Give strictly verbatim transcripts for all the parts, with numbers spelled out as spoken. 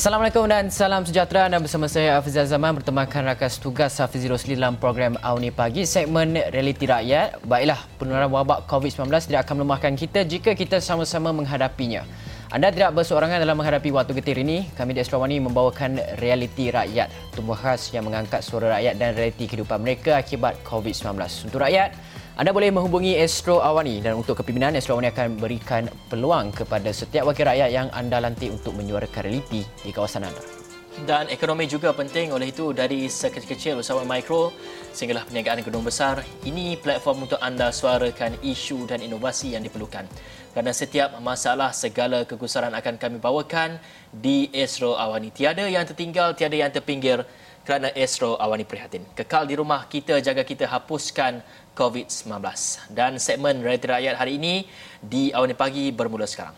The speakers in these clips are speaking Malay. Assalamualaikum dan salam sejahtera. Anda bersama saya Hafiz Azaman bertemakan rakan setugas Safizhi Rosli dalam program AUNI Pagi, segmen Realiti Rakyat. Baiklah, penularan wabak COVID sembilan belas tidak akan melemahkan kita jika kita sama-sama menghadapinya. Anda tidak berseorangan dalam menghadapi waktu getir ini. Kami di Astro Awani membawakan Realiti Rakyat, tumbuh khas yang mengangkat suara rakyat dan realiti kehidupan mereka akibat COVID sembilan belas. Untuk rakyat, anda boleh menghubungi Astro Awani, dan untuk kepimpinan, Astro Awani akan berikan peluang kepada setiap wakil rakyat yang anda lantik untuk menyuarakan realiti di kawasan anda. Dan ekonomi juga penting, oleh itu dari sekecil-kecil usahawan mikro sehinggalah perniagaan gedung besar, ini platform untuk anda suarakan isu dan inovasi yang diperlukan. Kerana setiap masalah, segala kegusaran akan kami bawakan di Astro Awani. Tiada yang tertinggal, tiada yang terpinggir. Kerana Astro Awani prihatin, kekal di rumah, kita jaga kita, hapuskan COVID sembilan belas. Dan segmen Realiti Rakyat hari ini di Awani Pagi bermula sekarang.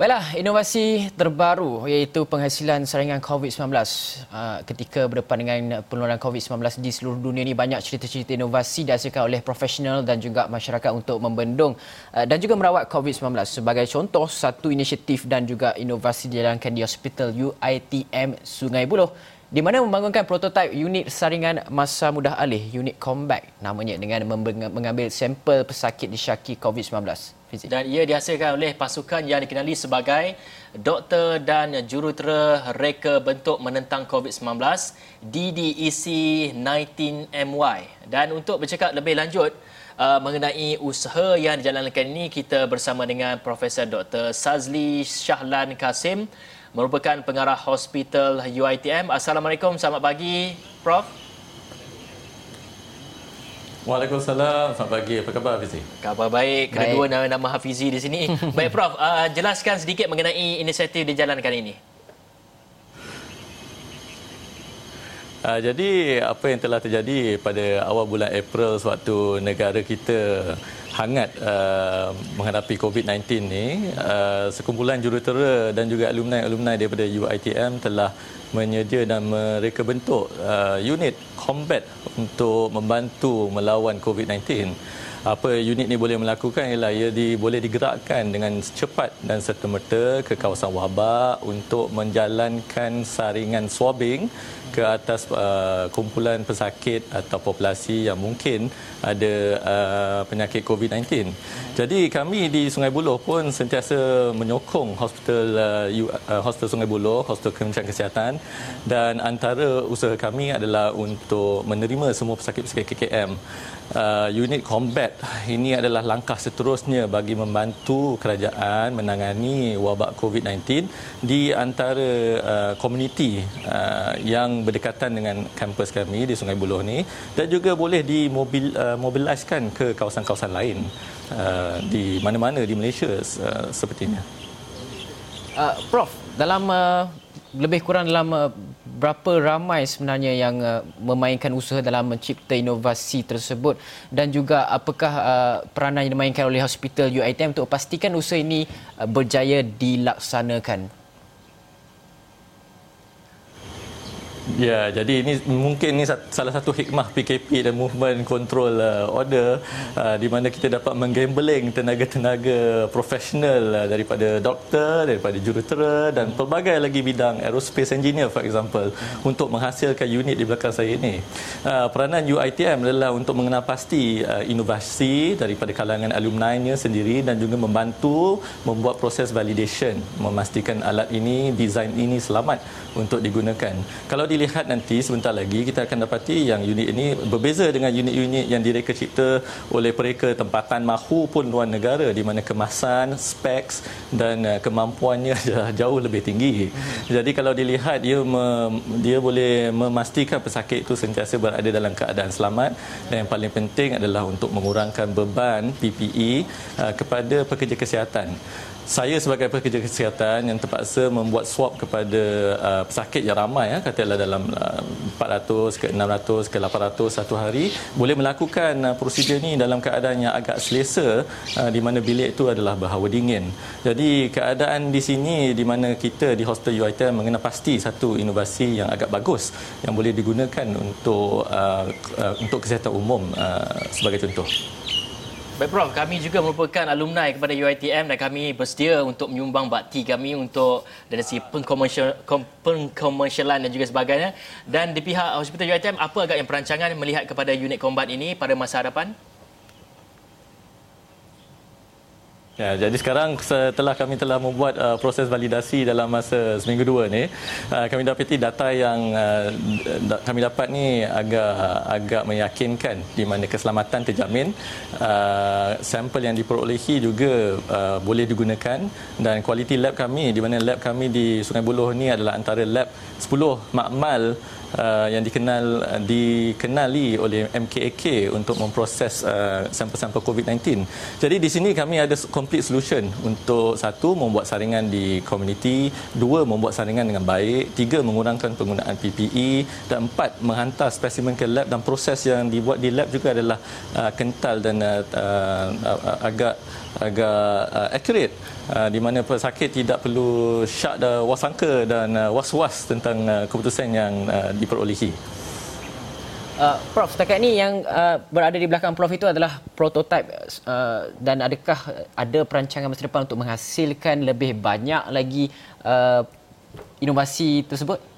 Baiklah, inovasi terbaru iaitu penghasilan saringan COVID sembilan belas. Ketika berdepan dengan penularan COVID sembilan belas di seluruh dunia ini, banyak cerita-cerita inovasi dihasilkan oleh profesional dan juga masyarakat untuk membendung dan juga merawat COVID sembilan belas. Sebagai contoh, satu inisiatif dan juga inovasi dijalankan di Hospital U I T M Sungai Buloh, di mana membangunkan prototipe unit saringan masa mudah alih, unit COMBAT namanya, dengan mengambil sampel pesakit disyaki COVID sembilan belas. Fizik. Dan ia dihasilkan oleh pasukan yang dikenali sebagai doktor dan jurutera reka bentuk menentang COVID sembilan belas, D D E C nineteen M Y. Dan untuk bercakap lebih lanjut uh, mengenai usaha yang dijalankan ini, kita bersama dengan Profesor Doktor Sazali Shahlan Kasim, merupakan pengarah Hospital U I T M. Assalamualaikum, selamat pagi, Prof Waalaikumsalam, selamat pagi. Apa khabar, Hafizi? Khabar baik, kedua baik. Nama Hafizi di sini. Baik, Prof, uh, jelaskan sedikit mengenai inisiatif dijalankan ini. Uh, jadi, apa yang telah terjadi pada awal bulan April sewaktu negara kita hangat uh, menghadapi COVID sembilan belas ni, uh, sekumpulan jurutera dan juga alumni-alumni daripada U I T M telah menyedia dan mereka bentuk uh, unit COMBAT untuk membantu melawan COVID sembilan belas. Apa unit ni boleh melakukan ialah ia di, boleh digerakkan dengan cepat dan serta-merta ke kawasan wabak untuk menjalankan saringan swabbing ke atas uh, kumpulan pesakit atau populasi yang mungkin ada uh, penyakit COVID sembilan belas. Jadi kami di Sungai Buloh pun sentiasa menyokong hospital uh, U, uh, hospital Sungai Buloh, hospital Kementerian Kesihatan, dan antara usaha kami adalah untuk menerima semua pesakit-pesakit K K M. Uh, unit COMBAT ini adalah langkah seterusnya bagi membantu kerajaan menangani wabak COVID sembilan belas di antara uh, komuniti uh, yang berdekatan dengan kampus kami di Sungai Buloh ni, dan juga boleh dimobiliskan uh, ke kawasan-kawasan lain uh, di mana-mana di Malaysia uh, sepertinya. Uh, Prof, dalam uh, lebih kurang dalam uh, berapa ramai sebenarnya yang uh, memainkan usaha dalam mencipta inovasi tersebut, dan juga apakah uh, peranan yang dimainkan oleh Hospital U I T M untuk pastikan usaha ini uh, berjaya dilaksanakan? Ya, jadi ini mungkin ini salah satu hikmah P K P dan Movement Control uh, Order uh, di mana kita dapat menggambeling tenaga-tenaga profesional uh, daripada doktor, daripada jurutera dan pelbagai lagi bidang, aerospace engineer for example, untuk menghasilkan unit di belakang saya ini. Uh, peranan U I T M adalah untuk mengenal pasti uh, inovasi daripada kalangan alumni-nya sendiri dan juga membantu membuat proses validation, memastikan alat ini, design ini selamat untuk digunakan. Kalau dilihat nanti sebentar lagi kita akan dapati yang unit ini berbeza dengan unit-unit yang direka cipta oleh pereka tempatan mahupun luar negara, di mana kemasan, speks dan kemampuannya jauh lebih tinggi. Jadi kalau dilihat dia mem, dia boleh memastikan pesakit itu sentiasa berada dalam keadaan selamat, dan yang paling penting adalah untuk mengurangkan beban P P E uh, kepada pekerja kesihatan. Saya sebagai pekerja kesihatan yang terpaksa membuat swab kepada uh, pesakit yang ramai, ya, katakanlah dalam uh, empat ratus ke enam ratus ke lapan ratus satu hari, boleh melakukan uh, prosedur ni dalam keadaan yang agak selesa, uh, di mana bilik itu adalah berhawa dingin. Jadi keadaan di sini di mana kita di Hospital U I T M mengenal pasti satu inovasi yang agak bagus yang boleh digunakan untuk uh, uh, untuk kesihatan umum uh, sebagai contoh. Baik Prof, kami juga merupakan alumni kepada U I T M dan kami bersedia untuk menyumbang bakti kami untuk dari segi pengkomersial, pengkomersialan dan juga sebagainya. Dan di pihak Hospital U I T M, apa agak yang perancangan melihat kepada unit combat ini pada masa hadapan? Ya, jadi sekarang setelah kami telah membuat uh, proses validasi dalam masa seminggu dua ni, uh, kami dapati data yang uh, da kami dapat ni agak agak meyakinkan di mana keselamatan terjamin, uh, sampel yang diperolehi juga uh, boleh digunakan, dan kualiti lab kami di mana lab kami di Sungai Buloh ni adalah antara lab sepuluh makmal Uh, yang dikenal dikenali oleh M K A K untuk memproses uh, sampel-sampel COVID sembilan belas. Jadi di sini kami ada complete solution untuk satu, membuat saringan di komuniti, dua, membuat saringan dengan baik, tiga, mengurangkan penggunaan P P E, dan empat, menghantar spesimen ke lab, dan proses yang dibuat di lab juga adalah uh, kental dan uh, uh, uh, agak agak uh, accurate, uh, di mana pesakit tidak perlu syak dan wasangka dan uh, was-was tentang uh, keputusan yang uh, diperolehi. Uh, Prof, setakat ini yang uh, berada di belakang Prof itu adalah prototipe, uh, dan adakah ada perancangan masa depan untuk menghasilkan lebih banyak lagi uh, inovasi tersebut?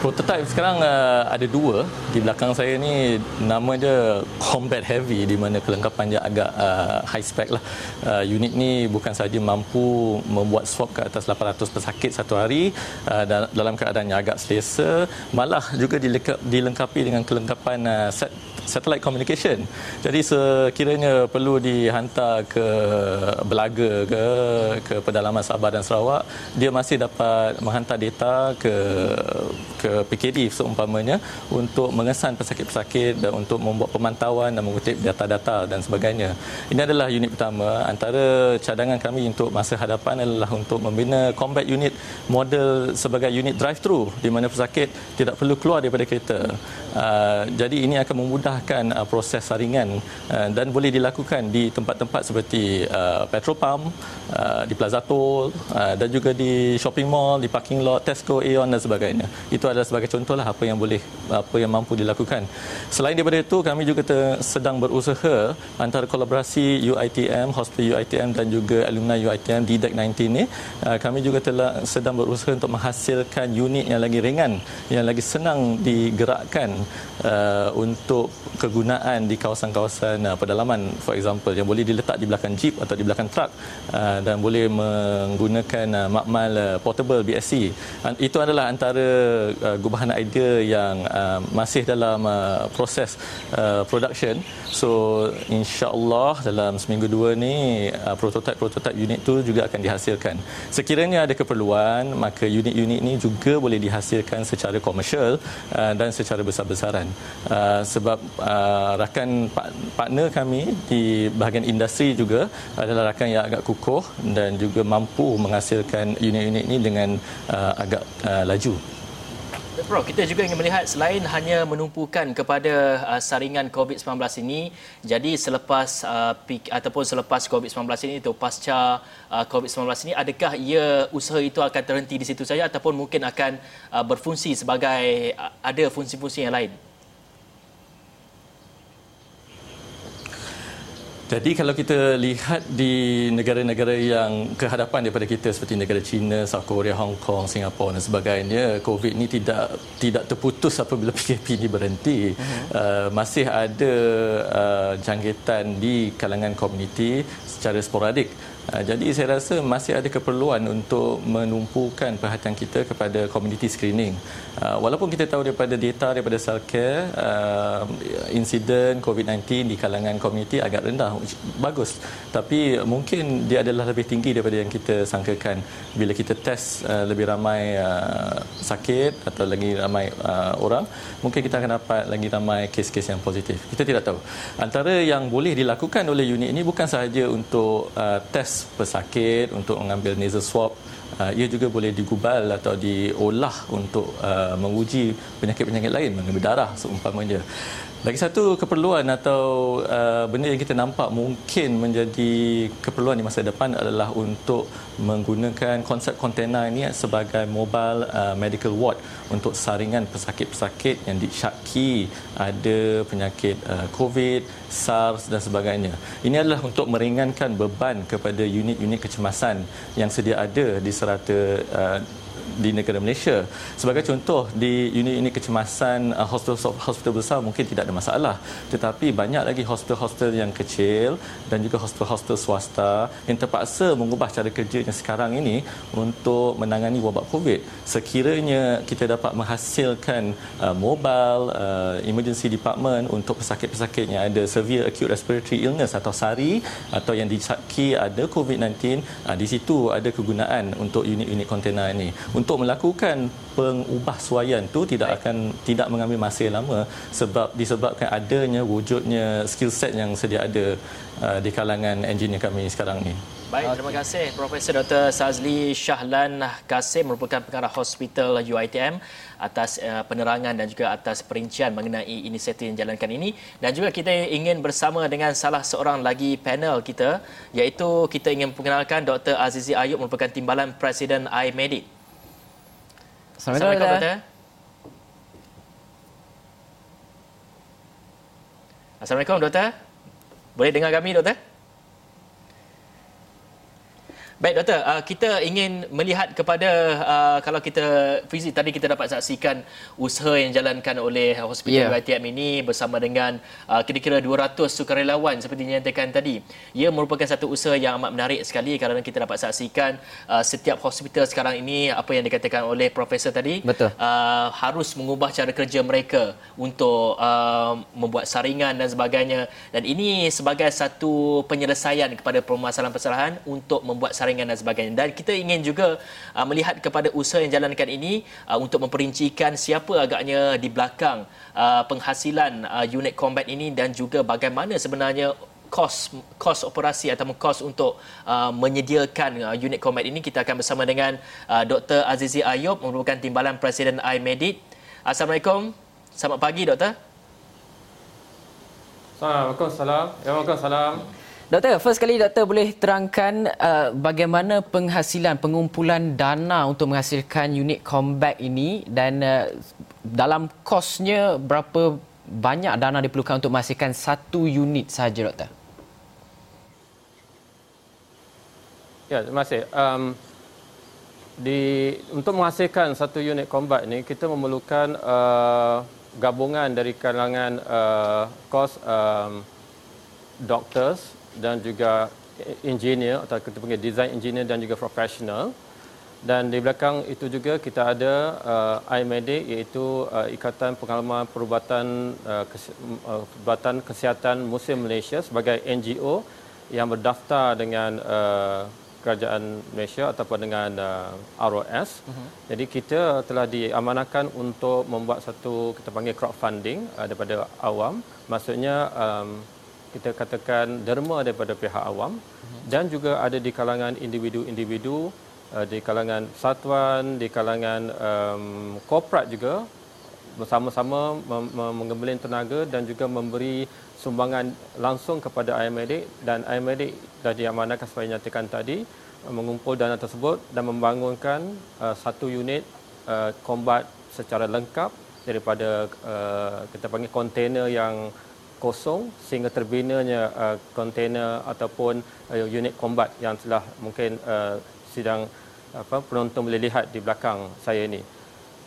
Prototipe sekarang uh, ada dua. Di belakang saya ni nama dia Combat Heavy, di mana kelengkapan dia agak uh, high spec lah. Uh, unit ni bukan sahaja mampu membuat swab ke atas lapan ratus pesakit satu hari uh, dalam keadaan yang agak selesa, malah juga dilengkapi dengan kelengkapan uh, set, satellite communication. Jadi sekiranya perlu dihantar ke Belaga ke ke pedalaman Sabah dan Sarawak, dia masih dapat menghantar data ke ke P K D seumpamanya untuk mengesan pesakit-pesakit dan untuk membuat pemantauan dan mengutip data-data dan sebagainya. Ini adalah unit pertama. Antara cadangan kami untuk masa hadapan adalah untuk membina combat unit model sebagai unit drive-thru, di mana pesakit tidak perlu keluar daripada kereta. Uh, jadi ini akan memudahkan uh, proses saringan uh, dan boleh dilakukan di tempat-tempat seperti uh, petrol pump, uh, di Plaza Tol, uh, dan juga di shopping mall, di parking lot, Tesco, Aeon dan sebagainya. Itu adalah sebagai contohlah apa yang boleh, apa yang mampu dilakukan. Selain daripada itu, kami juga ter, sedang berusaha antara kolaborasi U I T M, Hospital U I T M dan juga alumni U I T M D D E C sembilan belas ni, kami juga telah sedang berusaha untuk menghasilkan unit yang lagi ringan, yang lagi senang digerakkan uh, untuk kegunaan di kawasan-kawasan uh, pedalaman, for example, yang boleh diletak di belakang jeep atau di belakang truk, uh, dan boleh menggunakan uh, makmal uh, portable B S C. Uh, itu adalah antara Uh, gubahan idea yang uh, masih dalam uh, proses uh, production. So insya-Allah dalam seminggu dua ni uh, prototip-prototip unit tu juga akan dihasilkan. Sekiranya ada keperluan, maka unit-unit ni juga boleh dihasilkan secara komersial uh, dan secara besar-besaran. Uh, sebab uh, rakan partner kami di bahagian industri juga adalah rakan yang agak kukuh dan juga mampu menghasilkan unit-unit ni dengan uh, agak uh, laju. Prof, kita juga ingin melihat selain hanya menumpukan kepada uh, saringan COVID sembilan belas ini, jadi selepas uh, peak, ataupun selepas COVID sembilan belas ini atau pasca uh, COVID sembilan belas ini, adakah ia usaha itu akan terhenti di situ saja ataupun mungkin akan uh, berfungsi sebagai uh, ada fungsi-fungsi yang lain? Jadi kalau kita lihat di negara-negara yang kehadapan daripada kita seperti negara China, South Korea, Hong Kong, Singapura dan sebagainya, COVID ni tidak tidak terputus apabila P K P ini berhenti. Uh-huh. Uh, masih ada uh, jangkitan di kalangan komuniti secara sporadik. Jadi saya rasa masih ada keperluan untuk menumpukan perhatian kita kepada community screening. Walaupun kita tahu daripada data daripada Salcare, insiden COVID sembilan belas di kalangan community agak rendah, bagus. Tapi mungkin dia adalah lebih tinggi daripada yang kita sangkakan. Bila kita test lebih ramai sakit atau lagi ramai orang, mungkin kita akan dapat lagi ramai kes-kes yang positif. Kita tidak tahu. Antara yang boleh dilakukan oleh unit ini bukan sahaja untuk test pesakit untuk mengambil nasal swab, uh, ia juga boleh digubal atau diolah untuk uh, menguji penyakit-penyakit lain, mengambil darah seumpamanya. Lagi satu keperluan atau uh, benda yang kita nampak mungkin menjadi keperluan di masa depan adalah untuk menggunakan konsep kontainer ini sebagai mobile uh, medical ward untuk saringan pesakit-pesakit yang disyaki ada penyakit uh, COVID, SARS dan sebagainya. Ini adalah untuk meringankan beban kepada unit-unit kecemasan yang sedia ada di serata uh, di negara Malaysia. Sebagai contoh, di unit-unit kecemasan hospital-hospital besar mungkin tidak ada masalah, tetapi banyak lagi hospital-hospital yang kecil dan juga hospital-hospital swasta yang terpaksa mengubah cara kerjanya sekarang ini untuk menangani wabak COVID. Sekiranya kita dapat menghasilkan uh, mobile uh, emergency department untuk pesakit-pesakit yang ada severe acute respiratory illness atau SARI atau yang disaki ada COVID sembilan belas, uh, di situ ada kegunaan untuk unit-unit kontainer ini. Untuk melakukan pengubahsuaian tu tidak akan tidak mengambil masa lama sebab disebabkan adanya wujudnya skill set yang sedia ada uh, di kalangan engineer kami sekarang ni. Baik, terima kasih Profesor Doktor Sazali Shahlan Kasim merupakan pengarah Hospital U I T M atas uh, penerangan dan juga atas perincian mengenai inisiatif yang dijalankan ini, dan juga kita ingin bersama dengan salah seorang lagi panel kita, iaitu kita ingin perkenalkan Doktor Azizi Ayub merupakan timbalan Presiden IMEDIK. Assalamualaikum, Doktor. Assalamualaikum, Doktor. Boleh dengar kami, Doktor? Baik, Doktor, kita ingin melihat kepada, kalau kita visit tadi kita dapat saksikan usaha yang dijalankan oleh Hospital U I T M ini bersama dengan kira-kira dua ratus sukarelawan seperti yang dinyatakan tadi. Ia merupakan satu usaha yang amat menarik sekali kerana kita dapat saksikan setiap hospital sekarang ini, apa yang dikatakan oleh Profesor tadi, betul, harus mengubah cara kerja mereka untuk membuat saringan dan sebagainya, dan ini sebagai satu penyelesaian kepada permasalahan-permasalahan untuk membuat saringan dan sebagainya. Dan kita ingin juga uh, melihat kepada usaha yang dijalankan ini uh, untuk memperincikan siapa agaknya di belakang uh, penghasilan uh, unit combat ini, dan juga bagaimana sebenarnya kos kos operasi atau kos untuk uh, menyediakan uh, unit combat ini. Kita akan bersama dengan uh, Doktor Azizi Ayub merupakan timbalan Presiden IMEDIK. Assalamualaikum. Selamat pagi, Doktor. Assalamualaikum. Waalaikumsalam. Doktor, first sekali Doktor boleh terangkan uh, bagaimana penghasilan, pengumpulan dana untuk menghasilkan unit combat ini, dan uh, dalam kosnya berapa banyak dana diperlukan untuk menghasilkan satu unit sahaja, Doktor? Ya, terima kasih. Um, di, untuk menghasilkan satu unit combat ini, kita memerlukan uh, gabungan dari kalangan uh, kos um, doctors, dan juga engineer atau kita panggil design engineer dan juga professional. Dan di belakang itu juga kita ada uh, IMEDIK, iaitu uh, Ikatan Pengalaman Perubatan uh, Kes- uh, Perubatan Kesihatan Muslim Malaysia sebagai N G O yang berdaftar dengan uh, Kerajaan Malaysia ataupun dengan uh, R O S. Uh-huh. Jadi kita telah diamanahkan untuk membuat satu kita panggil crowdfunding uh, daripada awam. Maksudnya um, kita katakan derma daripada pihak awam, dan juga ada di kalangan individu-individu, di kalangan satuan, di kalangan um, korporat juga, bersama-sama mengembeling tenaga dan juga memberi sumbangan langsung kepada IMEDIK. Dan IMEDIK dah diamanahkan seperti nyatakan tadi, mengumpul dana tersebut dan membangunkan uh, satu unit uh, combat secara lengkap daripada uh, kita panggil kontainer yang kosong sehingga terbinanya uh, kontainer ataupun uh, unit combat yang telah mungkin uh, sidang apa penonton boleh lihat di belakang saya ini.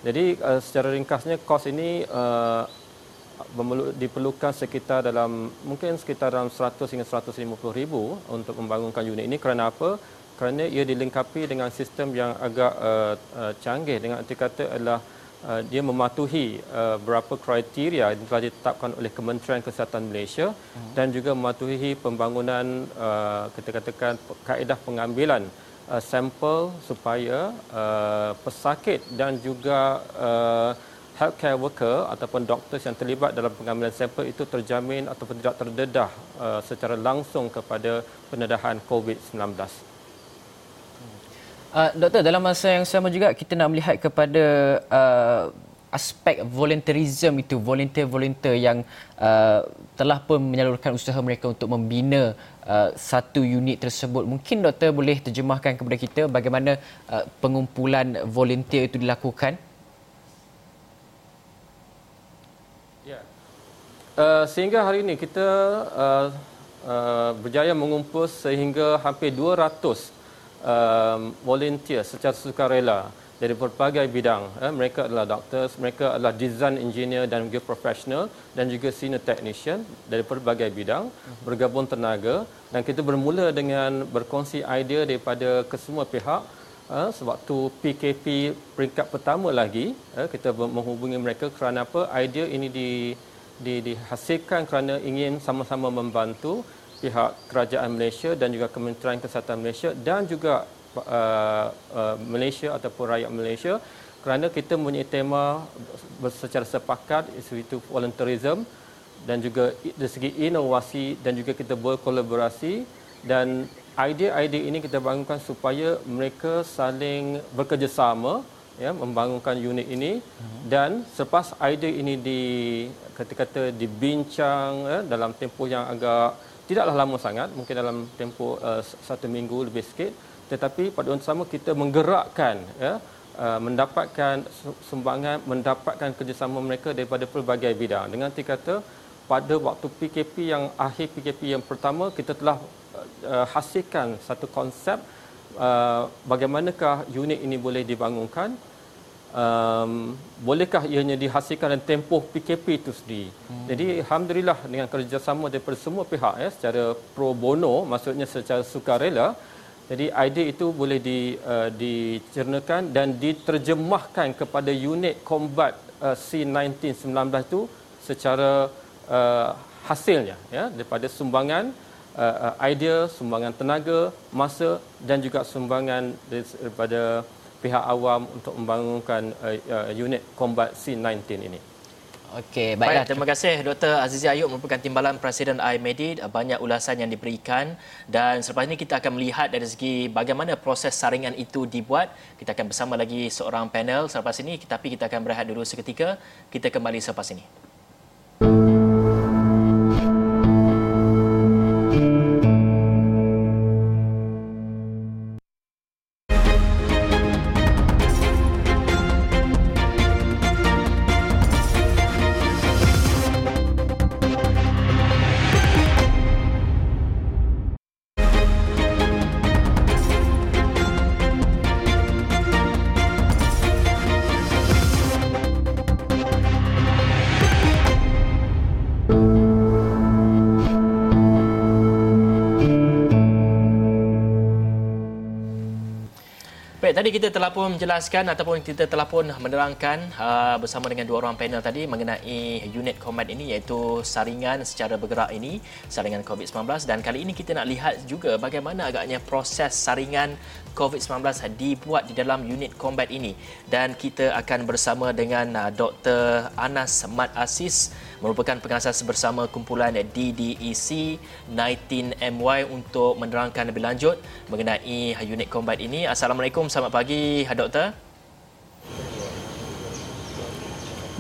Jadi uh, secara ringkasnya kos ini uh, diperlukan sekitar dalam mungkin sekitar dalam seratus hingga seratus lima puluh ribu untuk membangunkan unit ini. Kerana apa? Kerana ia dilengkapi dengan sistem yang agak uh, uh, canggih, dengan erti kata adalah uh, dia mematuhi uh, berapa kriteria yang telah ditetapkan oleh Kementerian Kesihatan Malaysia, hmm. dan juga mematuhi pembangunan uh, kita katakan kaedah pengambilan Uh, sampel supaya uh, pesakit dan juga uh, healthcare worker ataupun doktor yang terlibat dalam pengambilan sampel itu terjamin ataupun tidak terdedah uh, secara langsung kepada pendedahan COVID sembilan belas. Uh, Doktor, dalam masa yang sama juga kita nak melihat kepada uh, aspek volunteerism itu, volunteer-volunteer yang uh, telah pun menyalurkan usaha mereka untuk membina uh, satu unit tersebut. Mungkin doktor boleh terjemahkan kepada kita bagaimana uh, pengumpulan volunteer itu dilakukan? Ya. Uh, sehingga hari ini kita uh, uh, berjaya mengumpul sehingga hampir dua ratus uh, volunteer secara sukarela dari berbagai bidang. Mereka adalah doktor, mereka adalah design engineer dan juga profesional dan juga senior technician dari berbagai bidang, bergabung tenaga, dan kita bermula dengan berkongsi idea daripada kesemua pihak. Sewaktu P K P peringkat pertama lagi, kita menghubungi mereka kerana apa? Idea ini di, di, dihasilkan kerana ingin sama-sama membantu pihak kerajaan Malaysia dan juga Kementerian Kesihatan Malaysia dan juga Uh, uh, Malaysia ataupun rakyat Malaysia, kerana kita mempunyai tema secara sepakat iaitu volunteerism dan juga dari segi inovasi, dan juga kita berkolaborasi dan idea-idea ini kita bangunkan supaya mereka saling bekerjasama, ya, membangunkan unit ini. Dan selepas idea ini di kata-kata dibincang ya, dalam tempoh yang agak tidaklah lama sangat, mungkin dalam tempoh uh, satu minggu lebih sikit, tetapi pada waktu sama kita menggerakkan ya, mendapatkan sumbangan, mendapatkan kerjasama mereka daripada pelbagai bidang. Dengan erti kata pada waktu P K P yang akhir P K P yang pertama, kita telah uh, hasilkan satu konsep uh, bagaimanakah unit ini boleh dibangunkan, um, bolehkah ianya dihasilkan dalam tempoh P K P itu sendiri. Hmm. Jadi alhamdulillah dengan kerjasama daripada semua pihak ya, secara pro bono, maksudnya secara sukarela. Jadi idea itu boleh di, uh, dicernakan dan diterjemahkan kepada unit combat uh, C nineteen nineteen itu secara uh, hasilnya ya, daripada sumbangan uh, uh, idea, sumbangan tenaga, masa dan juga sumbangan daripada pihak awam untuk membangunkan uh, uh, unit combat C nineteen ini. Okey, baiklah. Baik, terima kasih Doktor Azizi Ayub merupakan Timbalan Presiden I M E D I K. Banyak ulasan yang diberikan dan selepas ini kita akan melihat dari segi bagaimana proses saringan itu dibuat. Kita akan bersama lagi seorang panel selepas ini, tapi kita akan berehat dulu seketika. Kita kembali selepas ini. Tadi kita telah pun menjelaskan ataupun kita telah pun menerangkan uh, bersama dengan dua orang panel tadi mengenai unit combat ini, iaitu saringan secara bergerak ini, saringan COVID sembilan belas, dan kali ini kita nak lihat juga bagaimana agaknya proses saringan COVID sembilan belas dibuat di dalam unit combat ini. Dan kita akan bersama dengan uh, Doktor Anas Mat Asis, merupakan pengasas bersama kumpulan D D E C nineteen M Y untuk menerangkan lebih lanjut mengenai unit combat ini. Assalamualaikum. Selamat pagi, Doktor.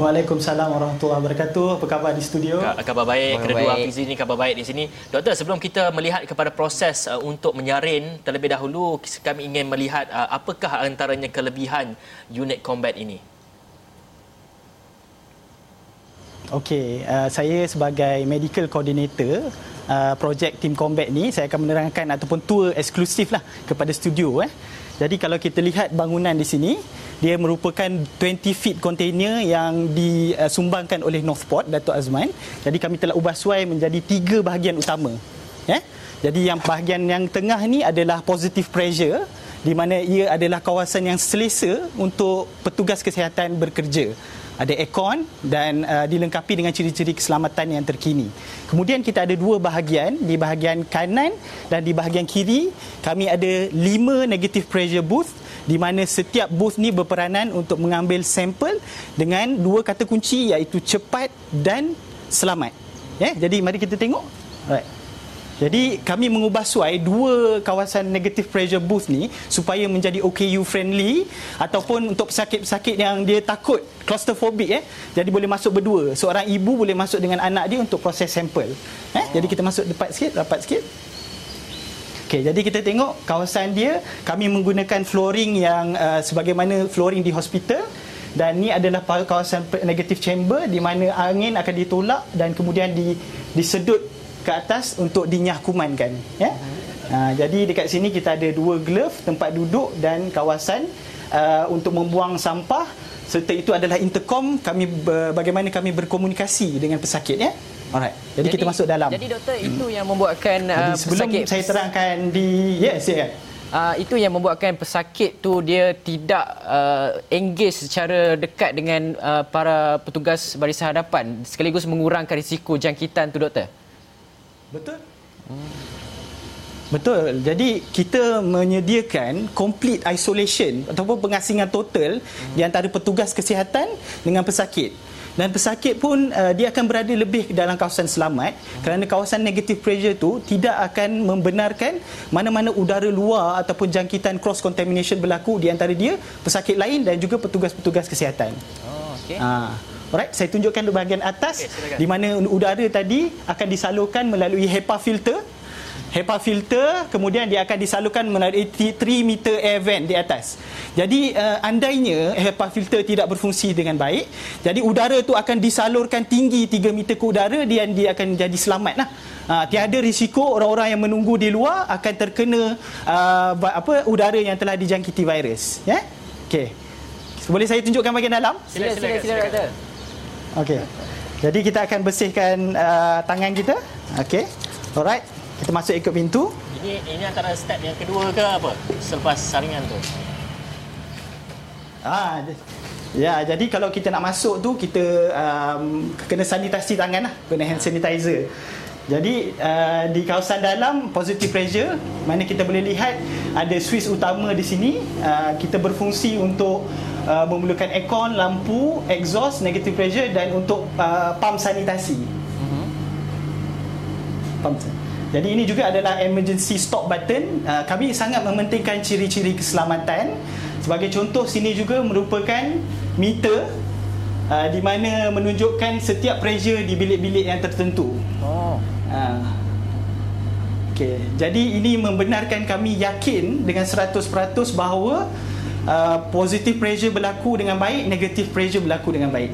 Waalaikumsalam warahmatullahi wabarakatuh. Apa khabar di studio? Khabar baik. Kedua Hafizi ini khabar baik di sini. Doktor, sebelum kita melihat kepada proses uh, untuk menyarin, terlebih dahulu kami ingin melihat uh, apakah antaranya kelebihan unit combat ini? Okey, uh, saya sebagai medical coordinator uh, projek Team Combat ni, saya akan menerangkan ataupun tour eksklusif lah kepada studio. Eh. Jadi kalau kita lihat bangunan di sini, dia merupakan dua puluh feet container yang disumbangkan oleh Northport, Dato' Azman. Jadi kami telah ubah suai menjadi tiga bahagian utama. Eh. Jadi yang bahagian yang tengah ni adalah positive pressure, di mana ia adalah kawasan yang selesa untuk petugas kesihatan bekerja. Ada aircon dan uh, dilengkapi dengan ciri-ciri keselamatan yang terkini. Kemudian kita ada dua bahagian, di bahagian kanan dan di bahagian kiri kami ada lima negative pressure booth, di mana setiap booth ni berperanan untuk mengambil sampel dengan dua kata kunci, iaitu cepat dan selamat. Yeah, jadi mari kita tengok. Alright. Jadi kami mengubah suai dua kawasan negative pressure booth ni supaya menjadi O K U friendly ataupun untuk pesakit-pesakit yang dia takut claustrophobic. Eh. Jadi boleh masuk berdua. Seorang ibu boleh masuk dengan anak dia untuk proses sampel. Eh. Jadi kita masuk dekat sikit, rapat sikit. Okey, jadi kita tengok kawasan dia, kami menggunakan flooring yang uh, sebagaimana flooring di hospital. Dan ini adalah kawasan negative chamber di mana angin akan ditolak dan kemudian di, disedut ke atas untuk dinyahkumankan, ya. Ha, jadi dekat sini kita ada dua glove, tempat duduk dan kawasan uh, untuk membuang sampah, serta itu adalah intercom kami uh, bagaimana kami berkomunikasi dengan pesakit, ya. Alright. Jadi, jadi kita masuk dalam. Jadi doktor, itu yang membuatkan uh, sebelum pesakit, saya terangkan di yes ya. Yeah. Uh, itu yang membuatkan pesakit tu dia tidak uh, engage secara dekat dengan uh, para petugas baris hadapan, sekaligus mengurangkan risiko jangkitan tu doktor. Betul? Betul. Jadi kita menyediakan complete isolation ataupun pengasingan total di antara petugas kesihatan dengan pesakit. Dan pesakit pun uh, dia akan berada lebih dalam kawasan selamat kerana kawasan negative pressure tu tidak akan membenarkan mana-mana udara luar ataupun jangkitan cross contamination berlaku di antara dia, pesakit lain dan juga petugas-petugas kesihatan. Oh, okey. Ha. Alright, saya tunjukkan di bahagian atas, okay, di mana udara tadi akan disalurkan melalui HEPA filter. HEPA filter, kemudian dia akan disalurkan melalui tiga meter air vent di atas. Jadi uh, andainya HEPA filter tidak berfungsi dengan baik, jadi udara tu akan disalurkan tinggi tiga meter ke udara, dia, dia akan jadi selamat lah. Uh, tiada risiko orang-orang yang menunggu di luar akan terkena uh, apa udara yang telah dijangkiti virus. Yeah? Okay. Boleh saya tunjukkan bahagian dalam? Sila, sila, sila, doktor. Okey. Jadi kita akan bersihkan uh, tangan kita. Okey. Alright. Kita masuk ikut pintu. Ini ini antara step yang kedua ke apa? Selepas saringan tu. Ah. Ya, jadi kalau kita nak masuk tu kita um, kena sanitasi tangan lah, kena hand sanitizer. Jadi uh, di kawasan dalam positive pressure, mana kita boleh lihat ada suis utama di sini, uh, kita berfungsi untuk uh, memulakan aircon, lampu, exhaust, negative pressure dan untuk uh, pam sanitasi. Uh-huh. Pam. Jadi ini juga adalah emergency stop button. Uh, kami sangat mementingkan ciri-ciri keselamatan. Sebagai contoh, sini juga merupakan meter uh, di mana menunjukkan setiap pressure di bilik-bilik yang tertentu. Oh. Ha. Okay. Jadi ini membenarkan kami yakin dengan seratus peratus bahawa uh, positive pressure berlaku dengan baik, negative pressure berlaku dengan baik.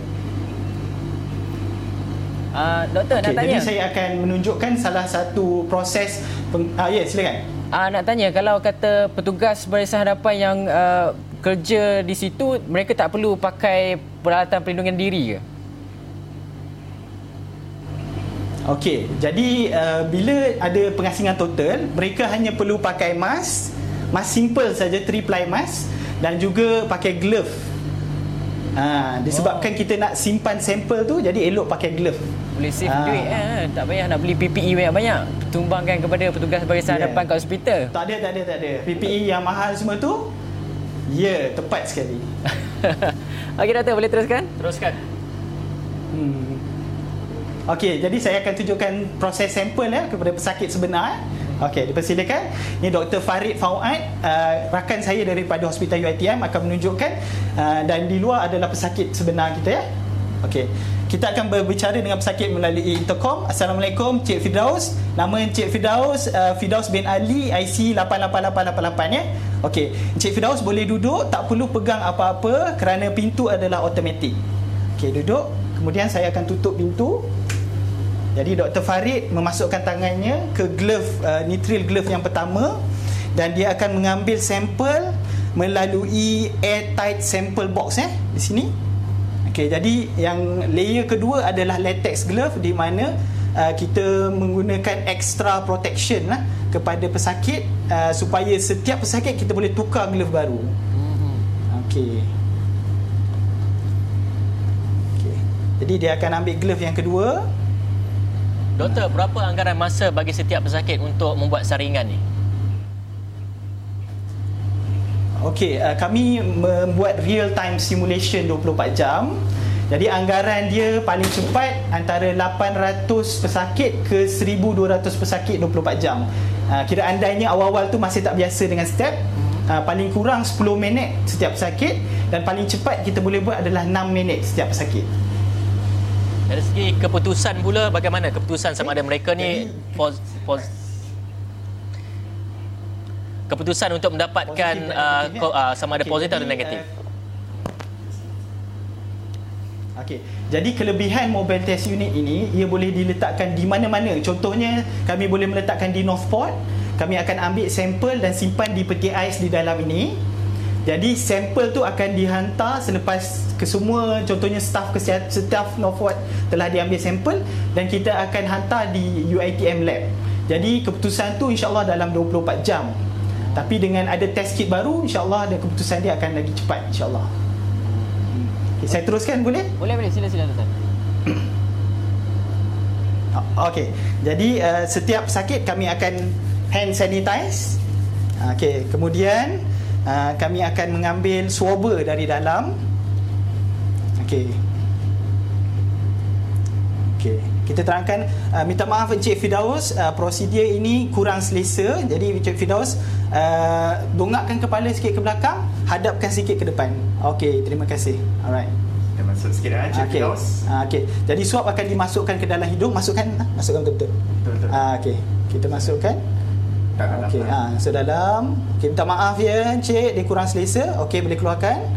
Uh, doktor, okay, nak tanya. Jadi saya akan menunjukkan salah satu proses peng- uh, ya, yeah, silakan. Uh, nak tanya, kalau kata petugas baris hadapan yang uh, kerja di situ, mereka tak perlu pakai peralatan perlindungan diri ke? Okey, jadi uh, bila ada pengasingan total, mereka hanya perlu pakai mask, mask simple saja, three ply mask dan juga pakai glove. Ha, disebabkan oh. kita nak simpan sampel tu, jadi elok pakai glove. Boleh save ha. duit eh, tak payah nak beli P P E banyak-banyak. Tumbangkan kepada petugas baris yeah. hadapan kat hospital. Tak ada, tak ada, tak ada. P P E yang mahal semua tu, ya, yeah, tepat sekali. Okey, doktor, boleh teruskan? Teruskan. Hmm. Okey, jadi saya akan tunjukkan proses sampel ya, kepada pesakit sebenar. Okey, dipersilakan. Ini Doktor Farid Fauad, uh, rakan saya daripada Hospital U I T M akan menunjukkan uh, dan di luar adalah pesakit sebenar kita ya. Okey. Kita akan berbicara dengan pesakit melalui intercom. Assalamualaikum Cik Firdaus. Nama Cik Firdaus, uh, Firdaus bin Ali, I C lapan lapan lapan lapan lapan ya. Okey. Cik Firdaus boleh duduk, tak perlu pegang apa-apa kerana pintu adalah automatik. Okey, duduk. Kemudian saya akan tutup pintu. Jadi Doktor Farid memasukkan tangannya ke glove, uh, nitril glove yang pertama, dan dia akan mengambil sampel melalui airtight sample box eh di sini. Okey, jadi yang layer kedua adalah latex glove, di mana uh, kita menggunakan extra protection lah kepada pesakit, uh, supaya setiap pesakit kita boleh tukar glove baru. Okey. Okey. Jadi dia akan ambil glove yang kedua. Doktor, berapa anggaran masa bagi setiap pesakit untuk membuat saringan ni? Okey, uh, kami membuat real-time simulation dua puluh empat jam. Jadi anggaran dia paling cepat antara lapan ratus pesakit ke seribu dua ratus pesakit dua puluh empat jam. Uh, kira andainya awal-awal tu masih tak biasa dengan step, uh, paling kurang sepuluh minit setiap pesakit, dan paling cepat kita boleh buat adalah enam minit setiap pesakit. Dari segi keputusan pula, bagaimana keputusan sama ada mereka ni pos, pos, keputusan untuk mendapatkan uh, ko, uh, sama ada okay, positif atau negatif? Uh, Okey, jadi kelebihan mobile test unit ini, ia boleh diletakkan di mana-mana. Contohnya, kami boleh meletakkan di Northport. Kami akan ambil sampel dan simpan di peti ais di dalam ini. Jadi sampel tu akan dihantar selepas kesemua, contohnya staf kesihatan, staf Northwood telah diambil sampel, dan kita akan hantar di U I T M lab. Jadi keputusan tu insya-Allah dalam dua puluh empat jam. Tapi dengan ada test kit baru, insya-Allah dan keputusan dia akan lagi cepat insya-Allah. Okay, saya teruskan boleh? Boleh boleh, sila-sila tuan. Okey. Jadi uh, setiap sakit kami akan hand sanitize. Okey, kemudian Uh, kami akan mengambil swabber dari dalam. Okey. Okey. Kita terangkan, uh, minta maaf Encik Firdaus, uh, prosedur ini kurang selesa. Jadi Encik Firdaus, uh, dongakkan kepala sikit ke belakang, hadapkan sikit ke depan. Okey, terima kasih. Alright. Kita masuk sikit dah Encik okay. Firdaus. Uh, Okey. Jadi swab akan dimasukkan ke dalam hidung. Masukkan, masukkan betul-betul. Betul-betul. Ah, okey. Kita masukkan. Okey, ha, so dalam. Okay, minta maaf ya Encik, dia kurang selesa. Okey, boleh keluarkan.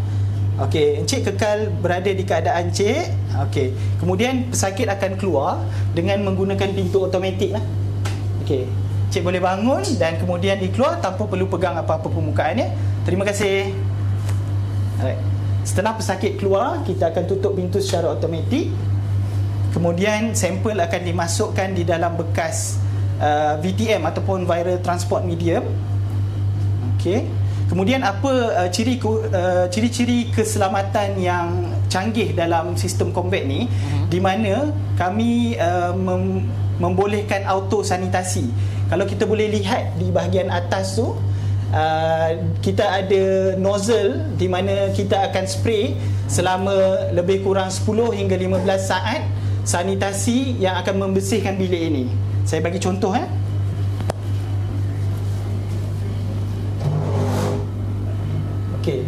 Okey, Encik kekal berada di keadaan Encik. Okey, kemudian pesakit akan keluar dengan menggunakan pintu automatik lah. Okey, Encik boleh bangun dan kemudian dikeluar tanpa perlu pegang apa-apa permukaannya. Terima kasih. Alright. Setelah pesakit keluar, kita akan tutup pintu secara automatik. Kemudian sampel akan dimasukkan di dalam bekas Uh, V T M ataupun viral transport medium. Okey. Kemudian apa uh, ciri uh, ciri-ciri keselamatan yang canggih dalam sistem combat ni, uh-huh. di mana kami uh, mem membolehkan auto sanitasi. Kalau kita boleh lihat di bahagian atas tu, uh, kita ada nozzle di mana kita akan spray selama lebih kurang sepuluh hingga lima belas saat sanitasi yang akan membersihkan bilik ini. Saya bagi contoh eh. Okey.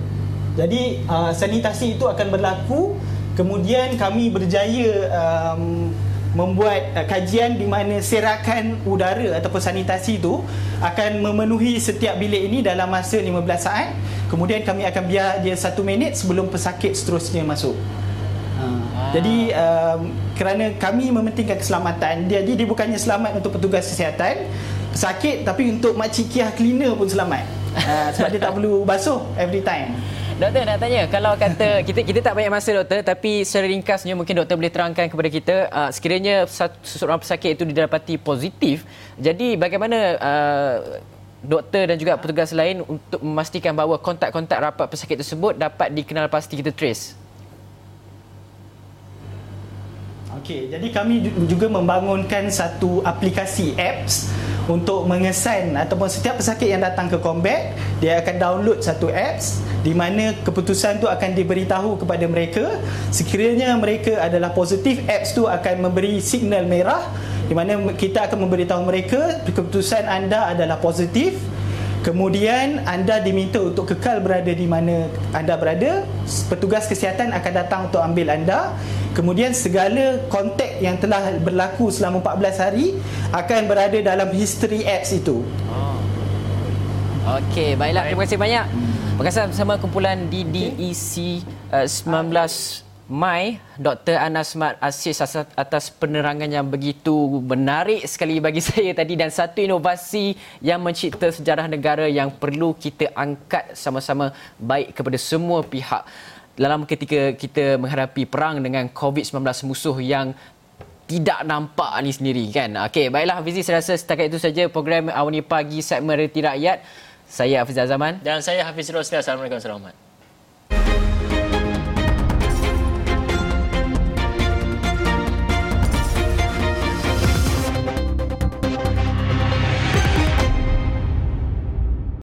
Jadi uh, sanitasi itu akan berlaku, kemudian kami berjaya um, membuat uh, kajian di mana serakan udara ataupun sanitasi itu akan memenuhi setiap bilik ini dalam masa lima belas saat. Kemudian kami akan biar dia satu minit sebelum pesakit seterusnya masuk. Jadi um, kerana kami mementingkan keselamatan, jadi dia bukannya selamat untuk petugas kesihatan, pesakit, tapi untuk makcik kiah cleaner pun selamat. Uh, sebab dia tak perlu basuh every time. Doktor nak tanya, kalau kata kita kita tak banyak masa doktor, tapi secara ringkasnya mungkin doktor boleh terangkan kepada kita, uh, sekiranya seseorang pesakit itu didapati positif, jadi bagaimana uh, doktor dan juga petugas lain untuk memastikan bahawa kontak-kontak rapat pesakit tersebut dapat dikenal pasti kita trace? Okey, jadi kami juga membangunkan satu aplikasi apps untuk mengesan ataupun setiap pesakit yang datang ke combat, dia akan download satu apps di mana keputusan tu akan diberitahu kepada mereka. Sekiranya mereka adalah positif, apps tu akan memberi signal merah di mana kita akan memberitahu mereka keputusan anda adalah positif. Kemudian anda diminta untuk kekal berada di mana anda berada. Petugas kesihatan akan datang untuk ambil anda. Kemudian segala kontak yang telah berlaku selama empat belas hari akan berada dalam history apps itu. Oh. Okey, baiklah. Terima kasih banyak. Bersama sama kumpulan D D E C sembilan belas My, Doktor Anas Mat Asis atas penerangan yang begitu menarik sekali bagi saya tadi, dan satu inovasi yang mencipta sejarah negara yang perlu kita angkat sama-sama baik kepada semua pihak dalam ketika kita menghadapi perang dengan covid sembilan belas, musuh yang tidak nampak ni sendiri kan. Okey, baiklah Hafizi, saya rasa setakat itu saja program AUNI Pagi segmen Realiti Rakyat. Saya Hafiz Azaman dan saya Hafiz Rosli. Assalamualaikum warahmatullahi wabarakatuh.